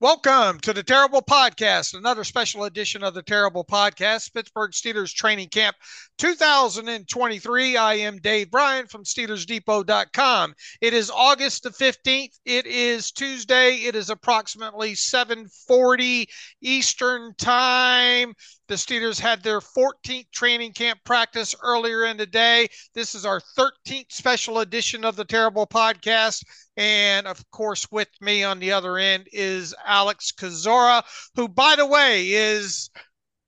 Welcome to the Terrible Podcast, another special edition of the Terrible Podcast, Pittsburgh Steelers Training Camp 2023. I am Dave Bryan from SteelersDepot.com. It is August the 15th. It is Tuesday. It is approximately 7:40 Eastern Time. The Steelers had their 14th training camp practice earlier in the day. This is our 13th special edition of the Terrible Podcast. And, of course, with me on the other end is Alex Kazora, who, by the way, is,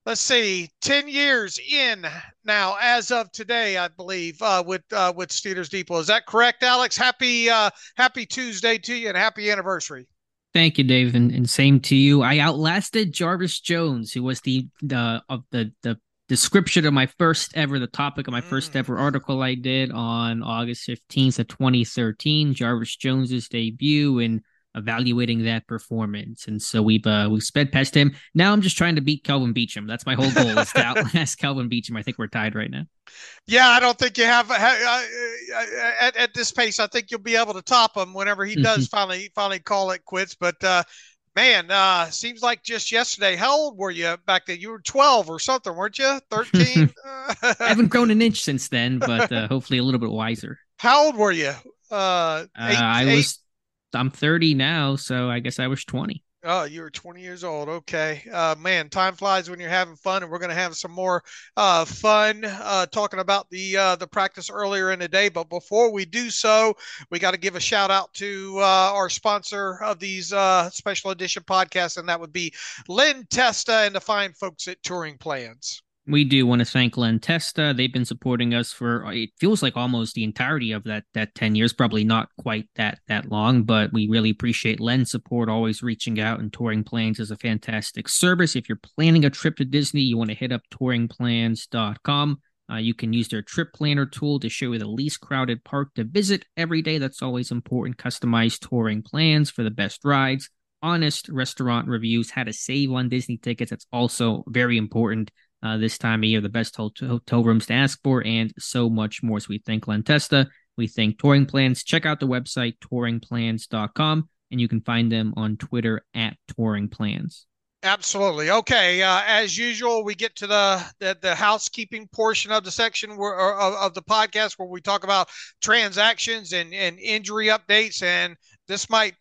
10 years in now as of today, I believe, with Steelers Depot. Is that correct, Alex? Happy Tuesday to you and happy anniversary. Thank you, Dave, and same to you. I outlasted Jarvis Jones, who was the description of my first ever, the topic of my first ever article I did on August 15th of 2013, Jarvis Jones's debut and evaluating that performance. And so we've sped past him. Now I'm just trying to beat Kelvin Beachum. That's my whole goal is to outlast Kelvin Beachum. I think we're tied right now. Yeah, I don't think you have at this pace. I think you'll be able to top him whenever he does finally call it quits. But man, seems like just yesterday. How old were you back then? You were 12 or something, weren't you? 13. I haven't grown an inch since then, but hopefully a little bit wiser. How old were you? I'm 30 now, so I guess I was 20. Oh, you were 20 years old. Okay. Man, time flies when you're having fun, and we're going to have some more fun talking about the practice earlier in the day. But before we do so, we got to give a shout out to our sponsor of these special edition podcasts, and that would be Len Testa and the fine folks at Touring Plans. We do want to thank Len Testa. They've been supporting us for, it feels like almost the entirety of that 10 years, probably not quite that long, but we really appreciate Len's support, always reaching out, and Touring Plans is a fantastic service. If you're planning a trip to Disney, you want to hit up touringplans.com. You can use their trip planner tool to show you the least crowded park to visit every day. That's always important. Customized touring plans for the best rides, honest restaurant reviews, how to save on Disney tickets. That's also very important. This time of year, the best hotel rooms to ask for, and so much more. So we thank Len Testa. We thank Touring Plans. Check out the website, touringplans.com, and you can find them on Twitter at Touring Plans. Absolutely. Okay. As usual, we get to the housekeeping portion of the section of the podcast where we talk about transactions and injury updates, and this might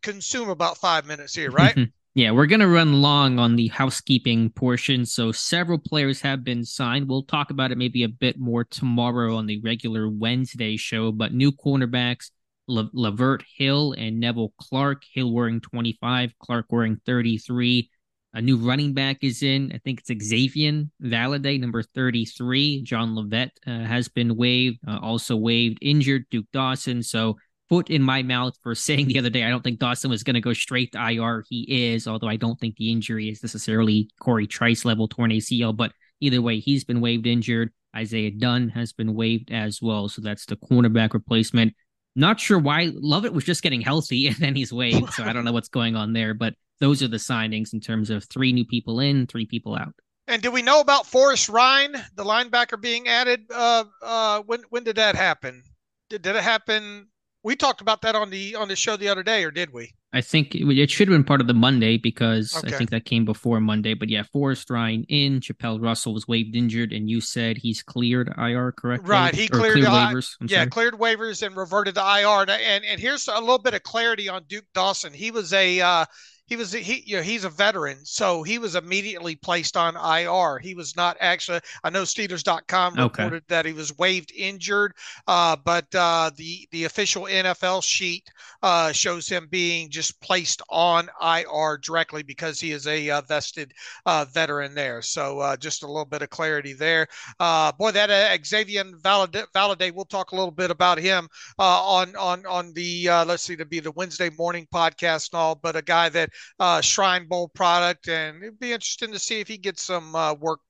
consume about 5 minutes here, right? Yeah, we're going to run long on the housekeeping portion, so several players have been signed. We'll talk about it maybe a bit more tomorrow on the regular Wednesday show, but new cornerbacks, Lavert Hill and Neville Clark, Hill wearing 25, Clark wearing 33. A new running back is in. I think it's Xavier Valadie, number 33. John Lovett has been waived, also waived, injured Duke Dawson, so foot in my mouth for saying the other day, I don't think Dawson was going to go straight to IR. He is, although I don't think the injury is necessarily Corey Trice level torn ACL, but either way, he's been waived injured. Isaiah Dunn has been waived as well. So that's the cornerback replacement. Not sure why Lovett was just getting healthy and then he's waived. So I don't know what's going on there, but those are the signings in terms of 3 new people in, 3 people out. And do we know about Forrest Ryan, the linebacker being added? When did that happen? Did it happen? We talked about that on the show the other day, or did we? I think it should have been part of the Monday because okay. I think that came before Monday. But yeah, Forrest Ryan in, Chappelle Russell was waived injured, and you said he's cleared IR, correct? Right, he cleared waivers. Cleared waivers and reverted to IR. And here's a little bit of clarity on Duke Dawson. He was he's a veteran, so he was immediately placed on IR. He was not actually, I know Steelers.com reported that he was waived injured, but the official NFL sheet shows him being just placed on IR directly because he is a vested veteran there. So just a little bit of clarity there. That Xavier Valadie, we'll talk a little bit about him on the Wednesday morning podcast and all, but a guy that Shrine Bowl product, and it'd be interesting to see if he gets some work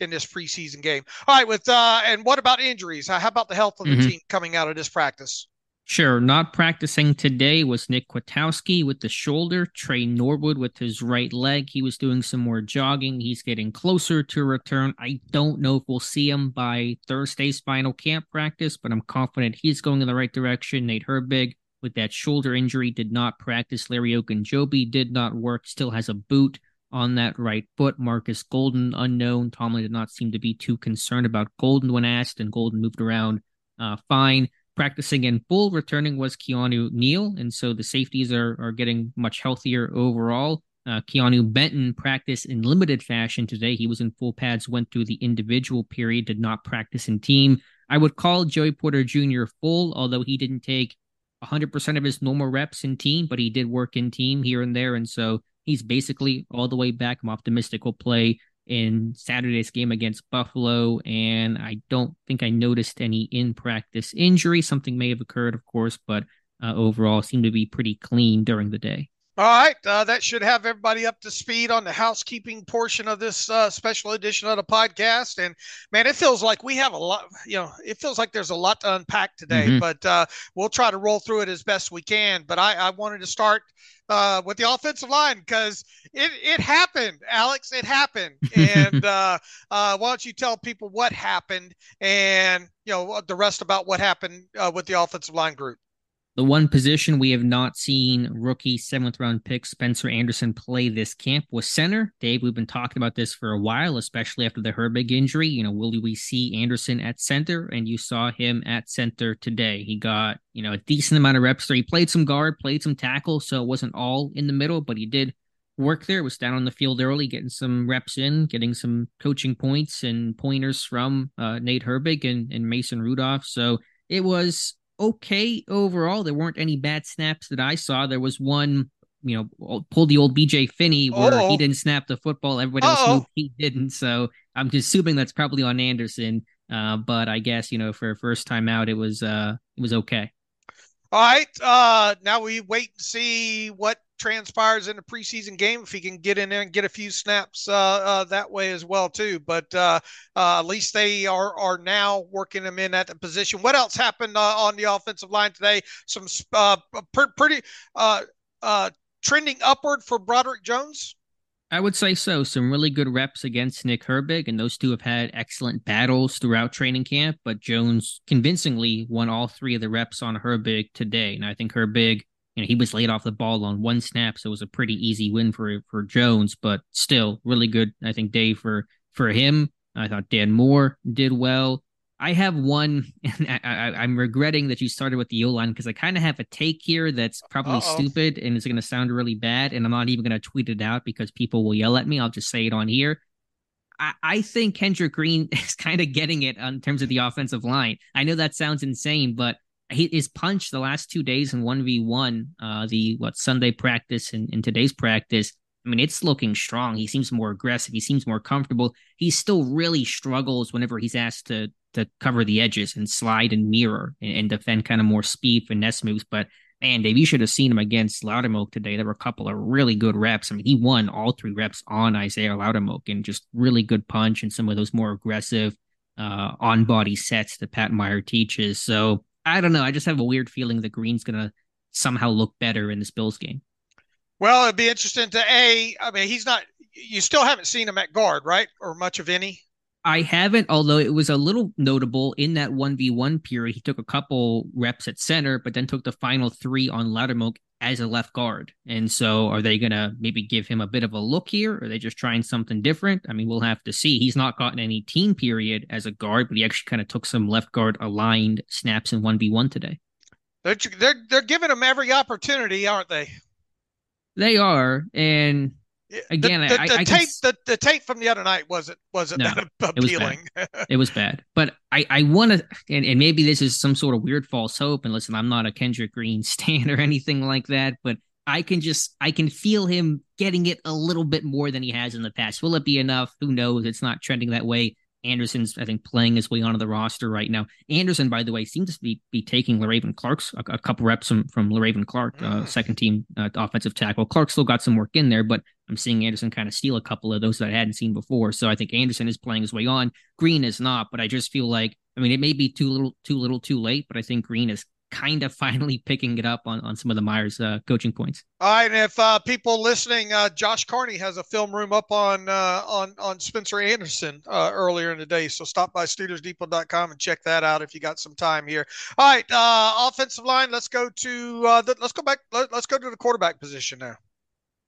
in this preseason game. All right, with and what about injuries? How about the health of the team coming out of this practice? Sure. Not practicing today was Nick Kwiatkowski with the shoulder, Trey Norwood with his right leg. He was doing some more jogging. He's getting closer to return. I don't know if we'll see him by Thursday's final camp practice, but I'm confident he's going in the right direction. Nate Herbig with that shoulder injury did not practice. Larry Ogunjobi did not work, still has a boot on that right foot. Marcus Golden, unknown. Tomlin did not seem to be too concerned about Golden when asked, and Golden moved around fine. Practicing in full, returning was Keanu Neal, and so the safeties are getting much healthier overall. Keanu Benton practiced in limited fashion today. He was in full pads, went through the individual period, did not practice in team. I would call Joey Porter Jr. full, although he didn't take 100% of his normal reps in team, but he did work in team here and there, and so he's basically all the way back. I'm optimistic he'll play in Saturday's game against Buffalo, and I don't think I noticed any in-practice injury. Something may have occurred, of course, but overall seemed to be pretty clean during the day. All right, that should have everybody up to speed on the housekeeping portion of this special edition of the podcast. And man, it feels like we have a lot, you know, it feels like there's a lot to unpack today, but we'll try to roll through it as best we can. But I wanted to start with the offensive line because it happened, Alex, it happened. And why don't you tell people what happened and, you know, the rest about what happened with the offensive line group. The one position we have not seen rookie 7th-round pick Spencer Anderson play this camp was center. Dave, we've been talking about this for a while, especially after the Herbig injury. You know, will we see Anderson at center? And you saw him at center today. He got, you know, a decent amount of reps there. He played some guard, played some tackle, so it wasn't all in the middle, but he did work there. Was down on the field early, getting some reps in, getting some coaching points and pointers from Nate Herbig and Mason Rudolph. So it was okay overall. There weren't any bad snaps that I saw. There was one, you know, pulled the old BJ Finney where he didn't snap the football. Everybody else knew he didn't. So I'm assuming that's probably on Anderson. But I guess, you know, for a first time out, it was okay. All right. Now we wait and see what transpires in the preseason game. If he can get in there and get a few snaps that way as well too, but at least they are now working him in at the position. What else happened on the offensive line today? Some pretty trending upward for Broderick Jones. I would say so. Some really good reps against Nick Herbig, and those two have had excellent battles throughout training camp, but Jones convincingly won all three of the reps on Herbig today. And I think Herbig, you know, he was laid off the ball on one snap, so it was a pretty easy win for Jones, but still really good, I think, day for him. I thought Dan Moore did well. I have one, and I'm regretting that you started with the O-line because I kind of have a take here that's probably stupid and it's going to sound really bad, and I'm not even going to tweet it out because people will yell at me. I'll just say it on here. I think Kendrick Green is kind of getting it in terms of the offensive line. I know that sounds insane, but his punch the last 2 days in 1v1, Sunday practice and today's practice, I mean, it's looking strong. He seems more aggressive. He seems more comfortable. He still really struggles whenever he's asked to cover the edges and slide and mirror and defend kind of more speed, finesse moves. But, man, Dave, you should have seen him against Loudermilk today. There were a couple of really good reps. I mean, he won all three reps on Isaiah Loudermilk, and just really good punch and some of those more aggressive on-body sets that Pat Meyer teaches. So, I don't know. I just have a weird feeling that Green's going to somehow look better in this Bills game. Well, it'd be interesting to I mean, he's not, you still haven't seen him at guard, right? Or much of any. I haven't, although it was a little notable in that 1v1 period. He took a couple reps at center, but then took the final three on Loudermilk as a left guard. And so are they going to maybe give him a bit of a look here? Are they just trying something different? I mean, we'll have to see. He's not gotten any team period as a guard, but he actually kind of took some left guard aligned snaps in 1v1 today. They're giving him every opportunity, aren't they? They are. And again, the tape from the other night wasn't that appealing. It was bad. But I want to, and maybe this is some sort of weird false hope. And listen, I'm not a Kendrick Green stan or anything like that, but I can feel him getting it a little bit more than he has in the past. Will it be enough? Who knows? It's not trending that way. Anderson's, I think, playing his way onto the roster right now. Anderson, by the way, seems to be taking LaRaven Clark's a couple reps from LaRaven Clark, second team offensive tackle. Clark still got some work in there, but I'm seeing Anderson kind of steal a couple of those that I hadn't seen before. So I think Anderson is playing his way on. Green is not, but I just feel like, I mean, it may be too little, too late, but I think Green is kind of finally picking it up on some of the Myers coaching points. All right, and if people listening, Josh Carney has a film room up on Spencer Anderson earlier in the day, so stop by SteelersDepot.com and check that out if you got some time here. All right, offensive line. Let's go to let's go to the quarterback position now.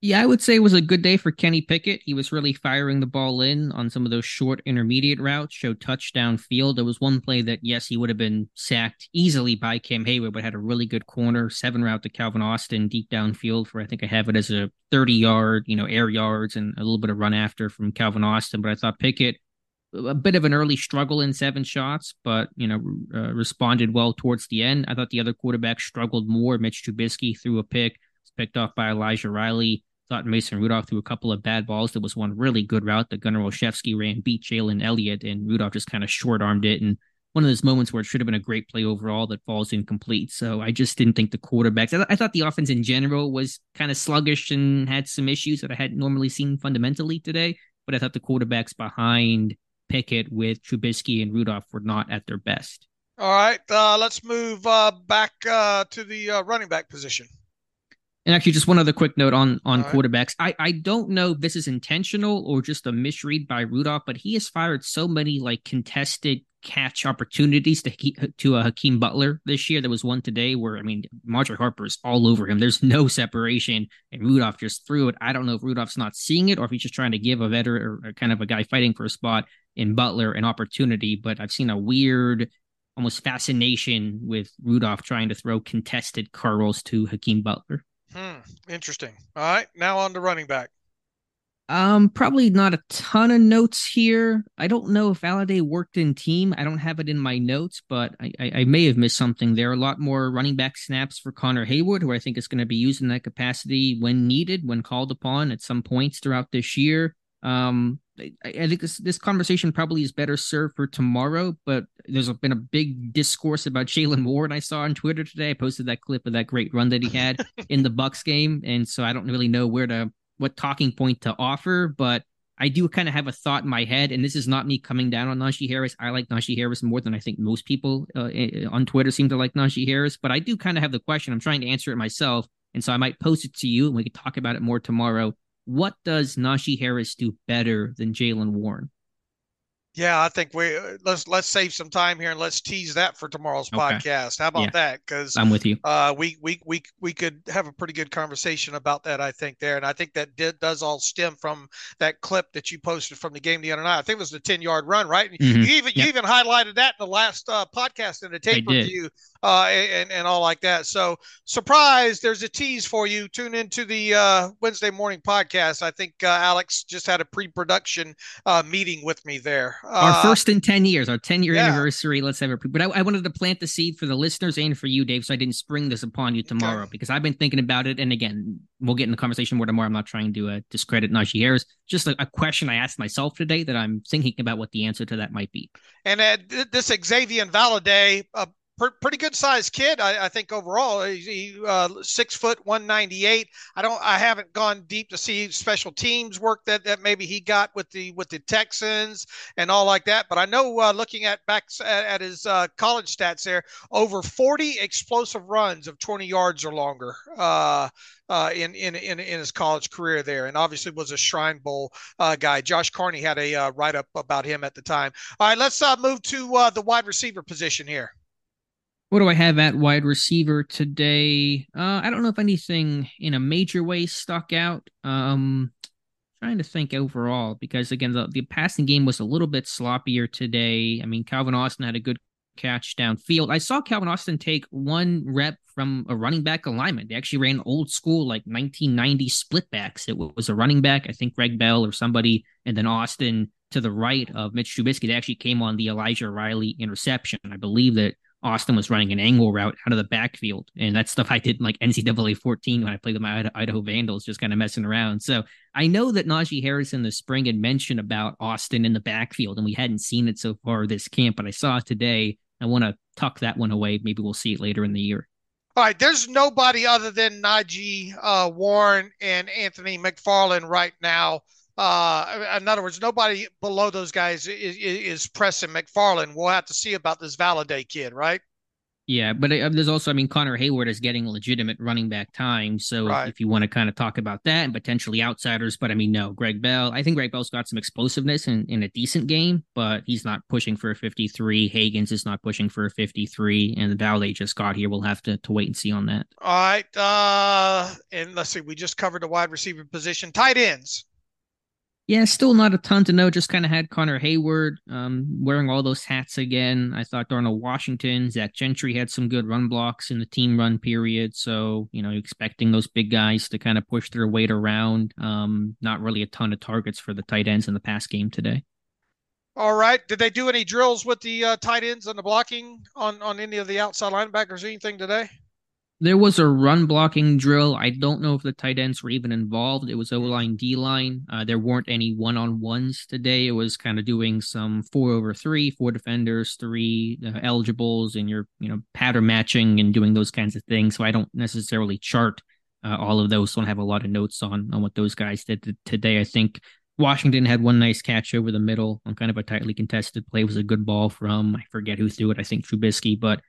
Yeah, I would say it was a good day for Kenny Pickett. He was really firing the ball in on some of those short intermediate routes, showed touchdown field. There was one play that, yes, he would have been sacked easily by Cam Hayward, but had a really good corner, 7 route to Calvin Austin, deep downfield for, I think I have it as a 30-yard, air yards and a little bit of run after from Calvin Austin. But I thought Pickett, a bit of an early struggle in 7 shots, but, responded well towards the end. I thought the other quarterback struggled more. Mitch Trubisky threw a pick, was picked off by Elijah Riley. Thought Mason Rudolph threw a couple of bad balls. There was one really good route that Gunnar Olszewski ran, beat Jalen Elliott, and Rudolph just kind of short-armed it. And one of those moments where it should have been a great play overall that falls incomplete. So I just didn't think the quarterbacks... I thought the offense in general was kind of sluggish and had some issues that I hadn't normally seen fundamentally today, but I thought the quarterbacks behind Pickett with Trubisky and Rudolph were not at their best. All right, let's move back to the running back position. And actually, just one other quick note on quarterbacks. I don't know if this is intentional or just a misread by Rudolph, but he has fired so many contested catch opportunities to Hakeem Butler this year. There was one today where, Marjorie Harper is all over him. There's no separation, and Rudolph just threw it. I don't know if Rudolph's not seeing it or if he's just trying to give a veteran or kind of a guy fighting for a spot in Butler an opportunity, but I've seen a weird almost fascination with Rudolph trying to throw contested curls to Hakeem Butler. Interesting. All right. Now on to running back. Probably not a ton of notes here. I don't know if Valadie worked in team. I don't have it in my notes, but I may have missed something there. A lot more running back snaps for Connor Hayward, who I think is going to be used in that capacity when needed, when called upon at some points throughout this year. I think this conversation probably is better served for tomorrow, but there's been a big discourse about Jaylen Warren I saw on Twitter today. I posted that clip of that great run that he had in the Bucs game, and so I don't really know what talking point to offer, but I do kind of have a thought in my head, and this is not me coming down on Najee Harris. I like Najee Harris more than I think most people on Twitter seem to like Najee Harris, but I do kind of have the question. I'm trying to answer it myself, and so I might post it to you, and we can talk about it more tomorrow. What does Najee Harris do better than Jaylen Warren? Yeah, I think let's save some time here and let's tease that for tomorrow's podcast. How about that? Because I'm with you. We could have a pretty good conversation about that. I think there, and I think that does all stem from that clip that you posted from the game the other night. I think it was the 10-yard run, right? Mm-hmm. You even highlighted that in the last podcast in the tape review. And all like that. So surprise, there's a tease for you. Tune into the Wednesday morning podcast. I think Alex just had a pre-production meeting with me there. Our first in 10 years, our 10-year anniversary. Let's have a pre. But I wanted to plant the seed for the listeners and for you, Dave, so I didn't spring this upon you tomorrow because I've been thinking about it. And again, we'll get in the conversation more tomorrow. I'm not trying to discredit Najee Harris. Just a question I asked myself today that I'm thinking about what the answer to that might be. And this Xavier Valadie, pretty good sized kid, I think overall. He 6 foot 198. I haven't gone deep to see special teams work that maybe he got with the Texans and all like that. But I know looking at his college stats there, over 40 explosive runs of 20 yards or longer in his college career there, and obviously was a Shrine Bowl guy. Josh Carney had a write up about him at the time. All right, let's move to the wide receiver position here. What do I have at wide receiver today? I don't know if anything in a major way stuck out. Trying to think overall, because again, the passing game was a little bit sloppier today. Calvin Austin had a good catch downfield. I saw Calvin Austin take one rep from a running back alignment. They actually ran old school, 1990 split backs. It was a running back, I think Greg Bell or somebody, and then Austin to the right of Mitch Trubisky. They actually came on the Elijah Riley interception. I believe that Austin was running an angle route out of the backfield. And that's stuff I did in like NCAA 14 when I played with my Idaho Vandals, just kind of messing around. So I know that Najee Harris in the spring had mentioned about Austin in the backfield, and we hadn't seen it so far this camp, but I saw it today. I want to tuck that one away. Maybe we'll see it later in the year. All right. There's nobody other than Najee Warren and Anthony McFarland right now. In other words, nobody below those guys is pressing McFarland. We'll have to see about this Valadie kid, right? Yeah, but there's also, I mean, Connor Hayward is getting legitimate running back time. So if you want to kind of talk about that and potentially outsiders, but I mean, no, Greg Bell, I think Greg Bell's got some explosiveness in a decent game, but he's not pushing for a 53. Higgins is not pushing for a 53, and the Valadie just got here. We'll have to wait and see on that. All right. And let's see, we just covered the wide receiver position. Tight ends. Yeah, still not a ton to know. Just kind of had Connor Hayward wearing all those hats again. I thought Darnell Washington, Zach Gentry had some good run blocks in the team run period. So, you know, expecting those big guys to kind of push their weight around. Not really a ton of targets for the tight ends in the pass game today. All right. Did they do any drills with the tight ends and the blocking on any of the outside linebackers or anything today? There was a run blocking drill. I don't know if the tight ends were even involved. It was O-line, D-line. There weren't any one-on-ones today. It was kind of doing some 4 over 3, 4 defenders, 3 eligibles, and your pattern matching and doing those kinds of things. So I don't necessarily chart all of those. Don't have a lot of notes on what those guys did today. I think Washington had one nice catch over the middle on kind of a tightly contested play. It was a good ball from, I forget who threw it, I think Trubisky, but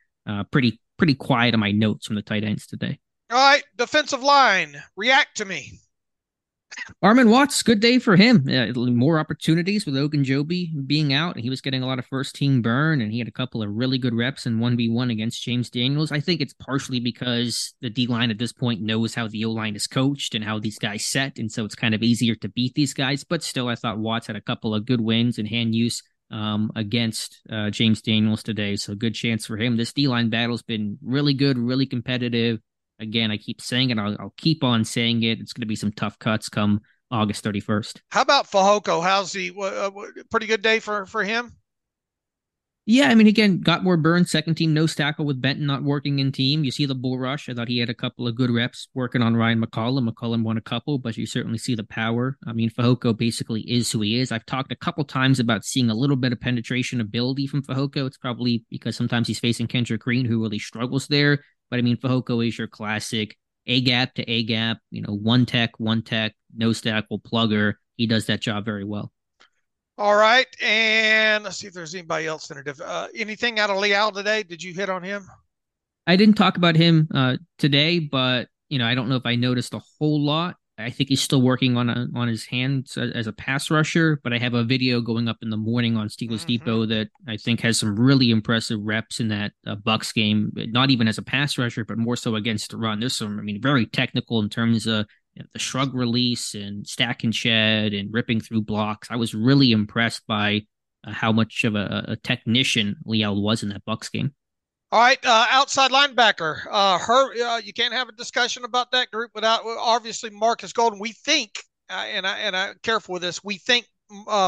pretty quiet on my notes from the tight ends today. All right, defensive line, react to me. Armon Watts, good day for him. More opportunities with Ogunjobi being out. He was getting a lot of first-team burn, and he had a couple of really good reps in 1v1 against James Daniels. I think it's partially because the D-line at this point knows how the O-line is coached and how these guys set, and so it's kind of easier to beat these guys. But still, I thought Watts had a couple of good wins in hand use against James Daniels today. So good chance for him. This D-line battle has been really good, really competitive. Again, I keep saying it. I'll keep on saying it. It's going to be some tough cuts come August 31st. How about Fehoko? How's he? Pretty good day for him? Yeah, I mean, again, got more burn, second team nose tackle with Benton not working in team. You see the bull rush. I thought he had a couple of good reps working on Ryan McCollum. McCollum won a couple, but you certainly see the power. I mean, Fehoko basically is who he is. I've talked a couple times about seeing a little bit of penetration ability from Fehoko. It's probably because sometimes he's facing Kendrick Green, who really struggles there. But I mean, Fehoko is your classic A-gap to A-gap, one tech, nose tackle, plugger. He does that job very well. All right, and let's see if there's anybody else. Anything out of Leal today? Did you hit on him? I didn't talk about him today, but I don't know if I noticed a whole lot. I think he's still working on his hands as a pass rusher, but I have a video going up in the morning on Steelers Depot that I think has some really impressive reps in that Bucs game, not even as a pass rusher, but more so against the run. There's some, very technical in terms of the shrug release and stack and shed and ripping through blocks. I was really impressed by how much of a technician Leal was in that Bucs game. All right. Outside linebacker. You can't have a discussion about that group without obviously Marcus Golden. We think, and I'm careful with this. We think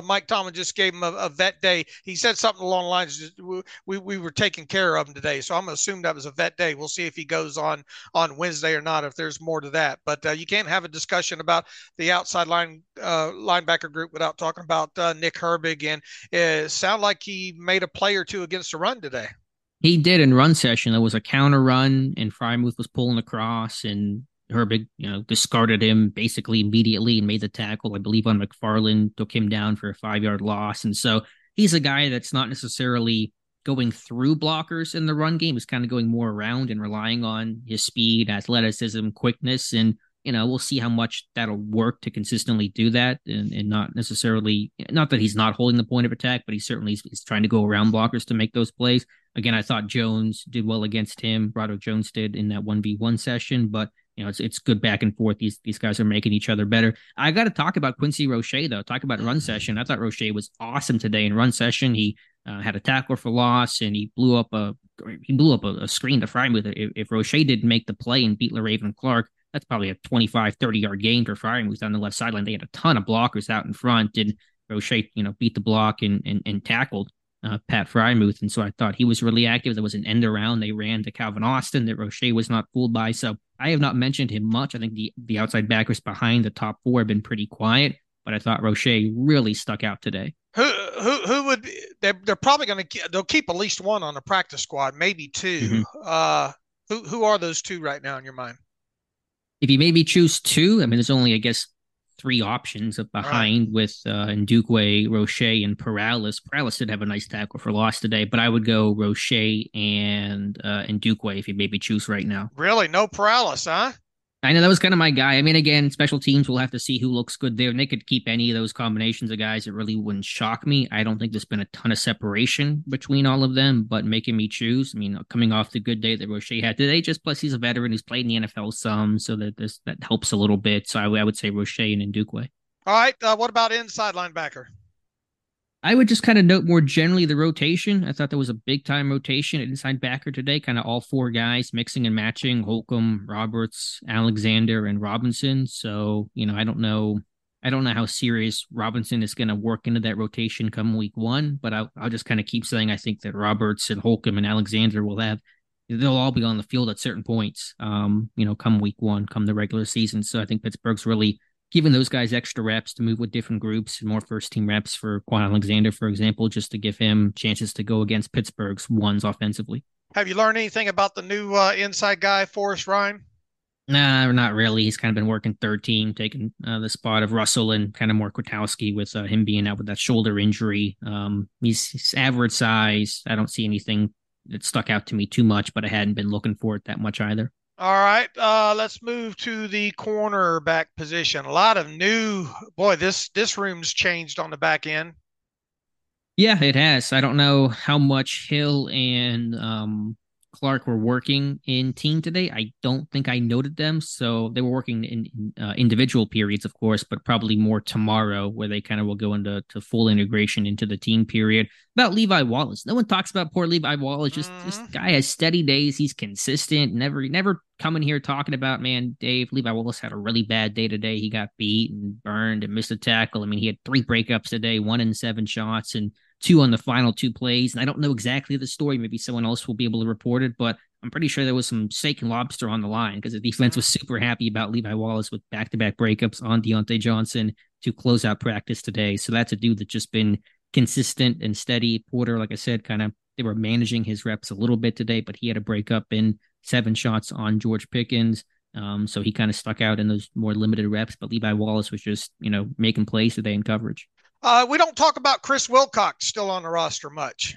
Mike Tomlin just gave him a vet day. He said something along the lines, we were taking care of him today. So I'm going to assume that was a vet day. We'll see if he goes on Wednesday or not, if there's more to that. But you can't have a discussion about the outside line linebacker group without talking about Nick Herbig. And it sounded like he made a play or two against the run today. He did in run session. There was a counter run, and Freiermuth was pulling across, and Herbig, discarded him basically immediately and made the tackle, I believe, on McFarland, took him down for a 5-yard loss. And so he's a guy that's not necessarily going through blockers in the run game. He's kind of going more around and relying on his speed, athleticism, quickness. And, we'll see how much that'll work to consistently do that. And not necessarily, not that he's not holding the point of attack, but he certainly is trying to go around blockers to make those plays. Again, I thought Jones did well against him. Broderick Jones did in that 1v1 session, but it's good back and forth. These guys are making each other better. I got to talk about Quincy Roche, though. Talk about run session. I thought Roche was awesome today in run session. He had a tackle for loss, and he blew up a screen to Freiermuth. If Roche didn't make the play and beat LaRaven Clark, that's probably a 25, 30-yard gain for Freiermuth on the left sideline. They had a ton of blockers out in front, and Roche beat the block and tackled. Pat Freiermuth. And so I thought he was really active. There was an end around. They ran to Calvin Austin that Roche was not fooled by. So I have not mentioned him much. I think the outside backers behind the top four have been pretty quiet, but I thought Roche really stuck out today. Who would be, they're probably going to, they'll keep at least one on the practice squad, maybe two. Mm-hmm. Who are those two right now in your mind? If you maybe choose two, I mean, there's only, I guess, three options of behind right. with Ndukwe, Roche, and Perales. Perales did have a nice tackle for loss today, but I would go Roche and Ndukwe if you maybe choose right now. Really? No Perales, huh? I know that was kind of my guy. I mean, again, special teams, we'll have to see who looks good there. And they could keep any of those combinations of guys. It really wouldn't shock me. I don't think there's been a ton of separation between all of them, but making me choose, I mean, coming off the good day that Roche had today, just plus he's a veteran who's played in the NFL some, so that helps a little bit. So I would say Roche and Ndukwe. All right. What about inside linebacker? I would just kind of note more generally the rotation. I thought there was a big-time rotation at inside backer today, kind of all four guys mixing and matching, Holcomb, Roberts, Alexander, and Robinson. So, you know, I don't know how serious Robinson is going to work into that rotation come week one, but I'll just kind of keep saying I think that Roberts and Holcomb and Alexander they'll all be on the field at certain points, you know, come week one, come the regular season. So I think Pittsburgh's really giving those guys extra reps to move with different groups and more first-team reps for Quan Alexander, for example, just to give him chances to go against Pittsburgh's ones offensively. Have you learned anything about the new inside guy, Forrest Ryan? Nah, not really. He's kind of been working third team, taking the spot of Russell and kind of more Kwiatkowski with him being out with that shoulder injury. He's average size. I don't see anything that stuck out to me too much, but I hadn't been looking for it that much either. All right, let's move to the cornerback position. A lot of this room's changed on the back end. Yeah, it has. I don't know how much Hill and Clark were working in team today. I don't think I noted them. So they were working in individual periods, of course, but probably more tomorrow where they kind of will go into full integration into the team period. About Levi Wallace. No one talks about poor Levi Wallace. This guy has steady days. He's consistent. Never coming here talking about, man, Dave, Levi Wallace had a really bad day today. He got beat and burned and missed a tackle. I mean, he had three breakups today, 1 in 7 shots and 2 on the final 2 plays. And I don't know exactly the story. Maybe someone else will be able to report it, but I'm pretty sure there was some steak and lobster on the line because the defense was super happy about Levi Wallace with back-to-back breakups on Deontay Johnson to close out practice today. So that's a dude that's just been consistent and steady. Porter, like I said, they were managing his reps a little bit today, but he had a breakup in 7 shots on George Pickens. So he kind of stuck out in those more limited reps, but Levi Wallace was just, you know, making plays today in coverage. We don't talk about Chris Wilcox still on the roster much.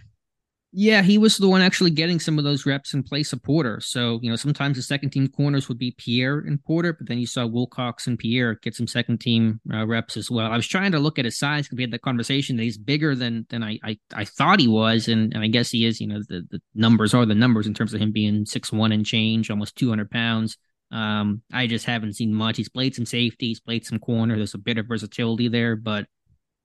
Yeah, he was the one actually getting some of those reps and play supporter. So, you know, sometimes the second team corners would be Pierre and Porter, but then you saw Wilcox and Pierre get some second team reps as well. I was trying to look at his size because we had that conversation that he's bigger than I thought he was. And I guess he is, you know, the numbers are the numbers in terms of him being 6'1" and change, almost 200 pounds. I just haven't seen much. He's played some safety. He's played some corner. There's a bit of versatility there, but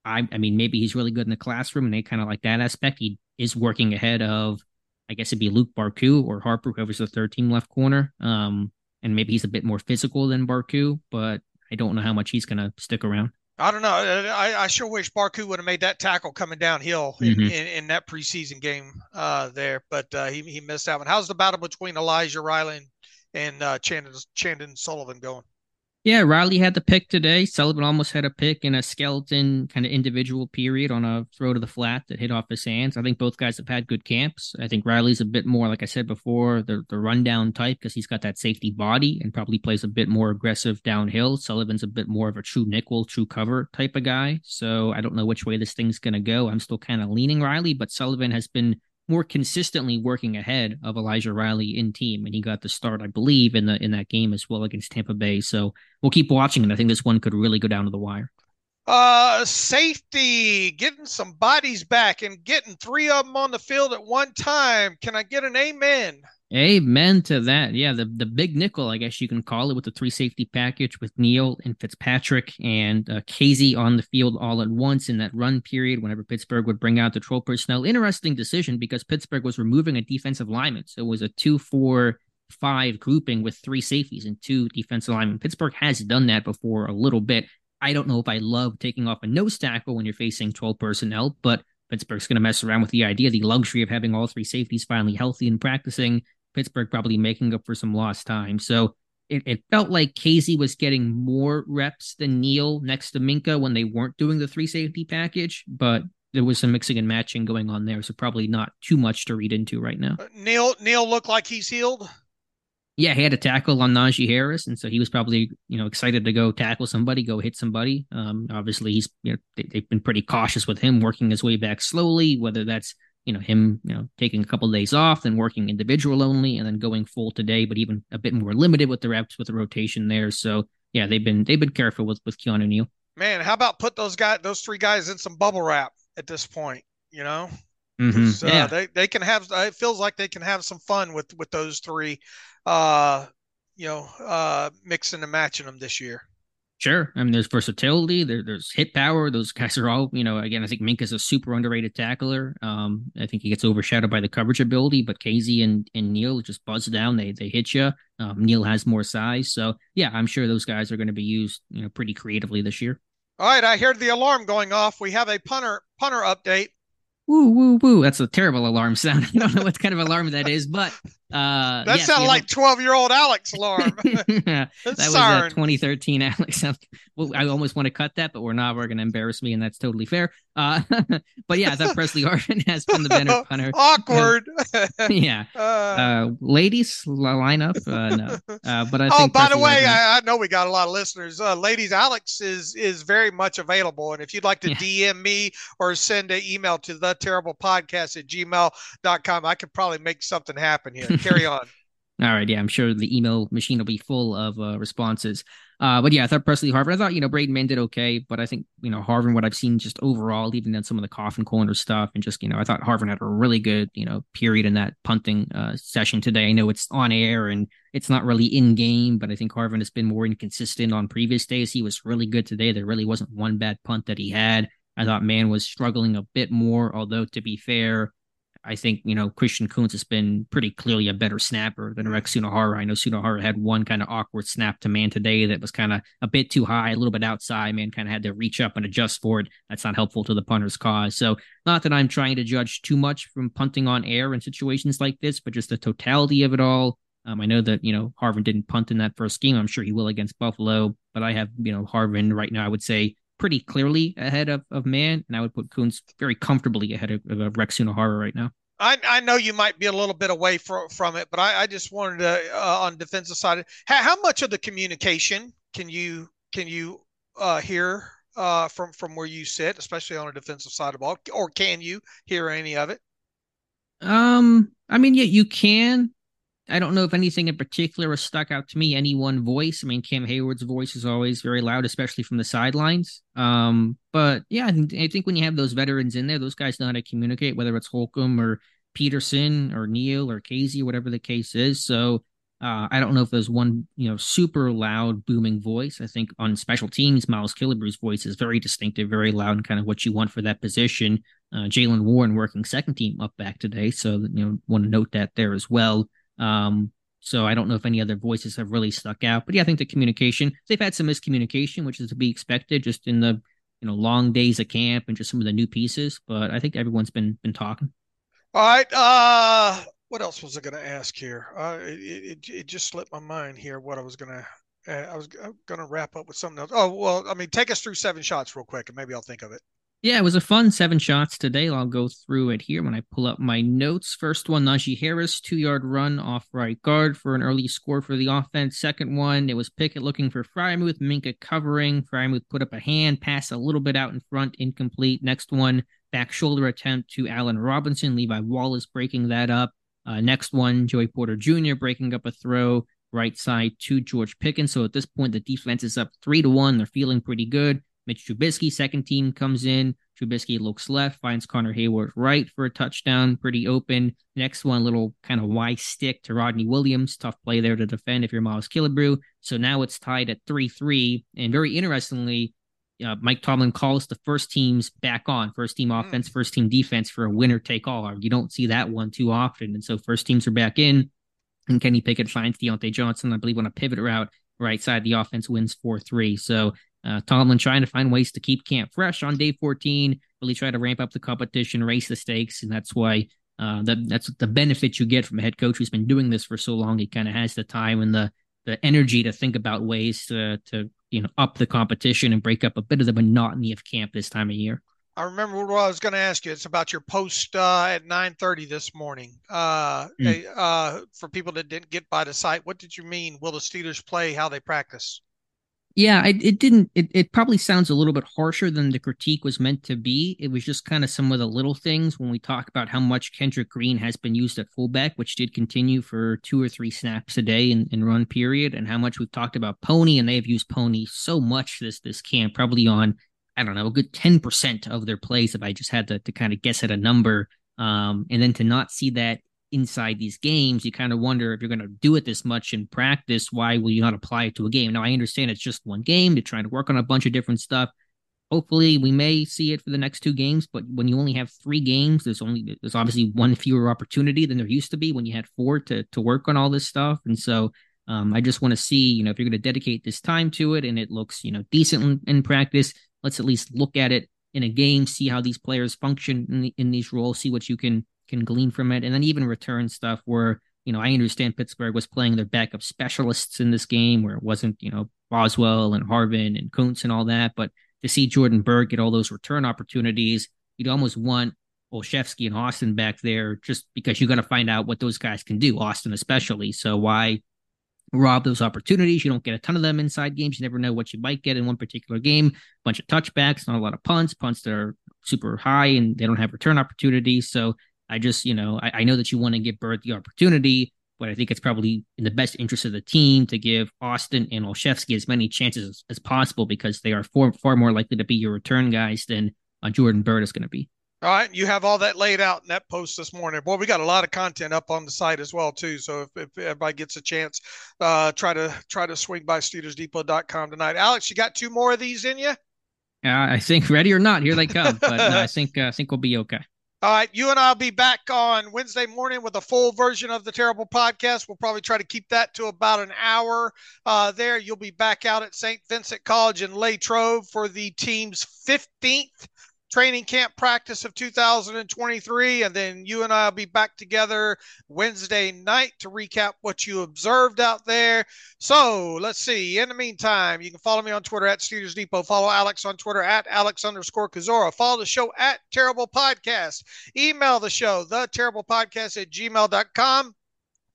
I mean, maybe he's really good in the classroom and they kind of like that aspect. He is working ahead of, I guess it'd be Luke Barku or Harper, whoever's the third team left corner. And maybe he's a bit more physical than Barku, but I don't know how much he's going to stick around. I don't know. I sure wish Barku would have made that tackle coming downhill in that preseason game there, but he missed that one. How's the battle between Elijah Riley and Chandon Sullivan going? Yeah, Riley had the pick today. Sullivan almost had a pick in a skeleton kind of individual period on a throw to the flat that hit off his hands. I think both guys have had good camps. I think Riley's a bit more, like I said before, the rundown type because he's got that safety body and probably plays a bit more aggressive downhill. Sullivan's a bit more of a true nickel, true cover type of guy. So I don't know which way this thing's going to go. I'm still kind of leaning Riley, but Sullivan has been more consistently working ahead of Elijah Riley in team. And he got the start, I believe, in that game as well against Tampa Bay. So we'll keep watching. And I think this one could really go down to the wire. Safety, getting some bodies back and getting 3 of them on the field at one time. Can I get an amen? Amen to that. Yeah, the big nickel, I guess you can call it, with the 3 safety package with Neal and Fitzpatrick and Casey on the field all at once in that run period whenever Pittsburgh would bring out the troll personnel. Interesting decision because Pittsburgh was removing a defensive lineman. So it was a 2-4-5 grouping with 3 safeties and 2 defensive linemen. Pittsburgh has done that before a little bit. I don't know if I love taking off a nose tackle when you're facing 12 personnel, but Pittsburgh's going to mess around with the idea, the luxury of having all three safeties finally healthy and practicing, Pittsburgh probably making up for some lost time. So it felt like Casey was getting more reps than Neal next to Minka when they weren't doing the three safety package, but there was some mixing and matching going on there. So probably not too much to read into right now. Neal looked like he's healed. Yeah, he had a tackle on Najee Harris, and so he was probably, excited to go tackle somebody, go hit somebody. Obviously, he's they've been pretty cautious with him, working his way back slowly, whether that's, him, taking a couple of days off, then working individual only, and then going full today, but even a bit more limited with the reps, with the rotation there. So, yeah, they've been careful with Keanu Neal. Man, how about put those three guys in some bubble wrap at this point, Mm-hmm. Yeah. They can have, it feels like they can have some fun with those three, mixing and matching them this year. Sure. I mean, there's versatility, there's hit power. Those guys are all, again, I think Minka's a super underrated tackler. I think he gets overshadowed by the coverage ability, but Casey and Neal just buzz down. They hit you. Neal has more size. So yeah, I'm sure those guys are going to be used, pretty creatively this year. All right. I heard the alarm going off. We have a punter update. Woo, woo, woo. That's a terrible alarm sound. I don't know what kind of alarm that is, but... that sounded like 12-year-old Alex alarm. That was 2013 Alex. Well, I almost want to cut that, but we're not. We're going to embarrass me, and that's totally fair. But yeah, I thought Presley Arvin has been the better punter. Awkward. Yeah. Ladies, line up. No. But I think by the way, I know we got a lot of listeners. Ladies, Alex is very much available, and if you'd like to DM me or send an email to theterriblepodcast@gmail.com, I could probably make something happen here. Carry on. All right. Yeah, I'm sure the email machine will be full of responses. But yeah, I thought Presley Harvin. I thought, Braden Mann did okay, but I think, Harvin, what I've seen just overall, even in some of the coffin corner stuff, and just, I thought Harvin had a really good, period in that punting session today. I know it's on air and it's not really in game, but I think Harvin has been more inconsistent on previous days. He was really good today. There really wasn't one bad punt that he had. I thought Mann was struggling a bit more, although to be fair, I think, Christian Kuntz has been pretty clearly a better snapper than Rex Sunohara. I know Sunohara had one kind of awkward snap to Mann today that was kind of a bit too high, a little bit outside. Mann kind of had to reach up and adjust for it. That's not helpful to the punter's cause. So not that I'm trying to judge too much from punting on air in situations like this, but just the totality of it all. I know that, Harvin didn't punt in that first game. I'm sure he will against Buffalo, but I have, Harvin right now, I would say, pretty clearly ahead of Mann, and I would put Kuntz very comfortably ahead of Rex Sunohara right now. I know you might be a little bit away from it, but I just wanted to, on defensive side, how much of the communication can you hear from where you sit, especially on a defensive side of the ball, or can you hear any of it? I mean, yeah, you can. I don't know if anything in particular has stuck out to me, any one voice. I mean, Cam Hayward's voice is always very loud, especially from the sidelines. But yeah, I think when you have those veterans in there, those guys know how to communicate, whether it's Holcomb or Peterson or Neal or Casey, whatever the case is. So I don't know if there's one, super loud booming voice. I think on special teams, Miles Killebrew's voice is very distinctive, very loud, and kind of what you want for that position. Jaylen Warren working second team up back today. So, want to note that there as well. So I don't know if any other voices have really stuck out, but yeah, I think the communication, they've had some miscommunication, which is to be expected just in the, long days of camp and just some of the new pieces, but I think everyone's been talking. All right. What else was I going to ask here? It just slipped my mind here. What I was going to wrap up with something else. Oh, well, I mean, take us through 7 shots real quick and maybe I'll think of it. Yeah, it was a fun 7 shots today. I'll go through it here when I pull up my notes. First one, Najee Harris, 2-yard run off right guard for an early score for the offense. Second one, it was Pickett looking for Freiermuth, Minka covering. Freiermuth put up a hand, pass a little bit out in front, incomplete. Next one, back shoulder attempt to Allen Robinson. Levi Wallace breaking that up. Next one, Joey Porter Jr. breaking up a throw right side to George Pickens. So at this point, the defense is up 3-1. They're feeling pretty good. Mitch Trubisky, second team, comes in. Trubisky looks left, finds Connor Hayward right for a touchdown, pretty open. Next one, little kind of wide stick to Rodney Williams. Tough play there to defend if you're Miles Killebrew. So now it's tied at 3-3. And very interestingly, Mike Tomlin calls the first teams back on. First team offense, first team defense for a winner-take-all. You don't see that one too often. And so first teams are back in. And Kenny Pickett finds Deontay Johnson, I believe, on a pivot route. Right side, the offense wins 4-3. So Tomlin trying to find ways to keep camp fresh on day 14, really try to ramp up the competition, raise the stakes. And that's why that's the benefit you get from a head coach who's been doing this for so long. He kind of has the time and the energy to think about ways to up the competition and break up a bit of the monotony of camp this time of year. I remember what I was going to ask you. It's about your post at 9:30 this morning. For people that didn't get by the site, what did you mean? Will the Steelers play how they practice? Yeah, it probably sounds a little bit harsher than the critique was meant to be. It was just kind of some of the little things when we talk about how much Kendrick Green has been used at fullback, which did continue for 2 or 3 snaps a day in run period, and how much we've talked about Pony, and they have used Pony so much this camp, probably on, I don't know, a good 10% of their plays if I just had to kind of guess at a number. And then to not see that inside these games, you kind of wonder if you're going to do it this much in practice, why will you not apply it to a game? Now, I understand it's just one game. They're trying to work on a bunch of different stuff. Hopefully, we may see it for the next 2 games, but when you only have 3 games, there's obviously one fewer opportunity than there used to be when you had 4 to work on all this stuff. And so I just want to see, if you're going to dedicate this time to it and it looks, decent in practice, let's at least look at it in a game, see how these players function in these roles, see what you can glean from it. And then even return stuff where, I understand Pittsburgh was playing their backup specialists in this game where it wasn't, Boswell and Harvin and Kuntz and all that. But to see Jordan Berg get all those return opportunities, you'd almost want Olszewski and Austin back there just because you got to find out what those guys can do, Austin especially. So why rob those opportunities? You don't get a ton of them inside games. You never know what you might get in one particular game. Bunch of touchbacks, not a lot of punts. Punts that are super high and they don't have return opportunities. So I just, I know that you want to give Bird the opportunity, but I think it's probably in the best interest of the team to give Austin and Olszewski as many chances as possible because they are far more likely to be your return guys than Jordan Bird is going to be. All right. You have all that laid out in that post this morning. Boy, we got a lot of content up on the site as well, too. So if everybody gets a chance, try to swing by SteelersDepot.com tonight. Alex, you got 2 more of these in you? I think ready or not, here they come. But no, I think we'll be okay. All right, you and I'll be back on Wednesday morning with a full version of the Terrible Podcast. We'll probably try to keep that to about an hour there. You'll be back out at St. Vincent College in Latrobe for the team's 15th training camp practice of 2023. And then you and I will be back together Wednesday night to recap what you observed out there. So let's see. In the meantime, you can follow me on Twitter at Steelers Depot. Follow Alex on Twitter at Alex_Kazora. Follow the show at Terrible Podcast. Email the show, theterriblepodcast@gmail.com.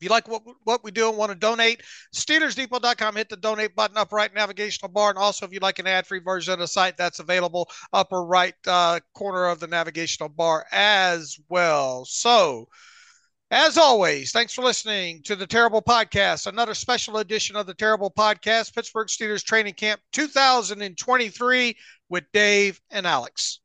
If you like what we do and want to donate, SteelersDepot.com. Hit the donate button, upper right navigational bar. And also, if you'd like an ad-free version of the site, that's available upper right corner of the navigational bar as well. So, as always, thanks for listening to The Terrible Podcast, another special edition of The Terrible Podcast, Pittsburgh Steelers Training Camp 2023 with Dave and Alex.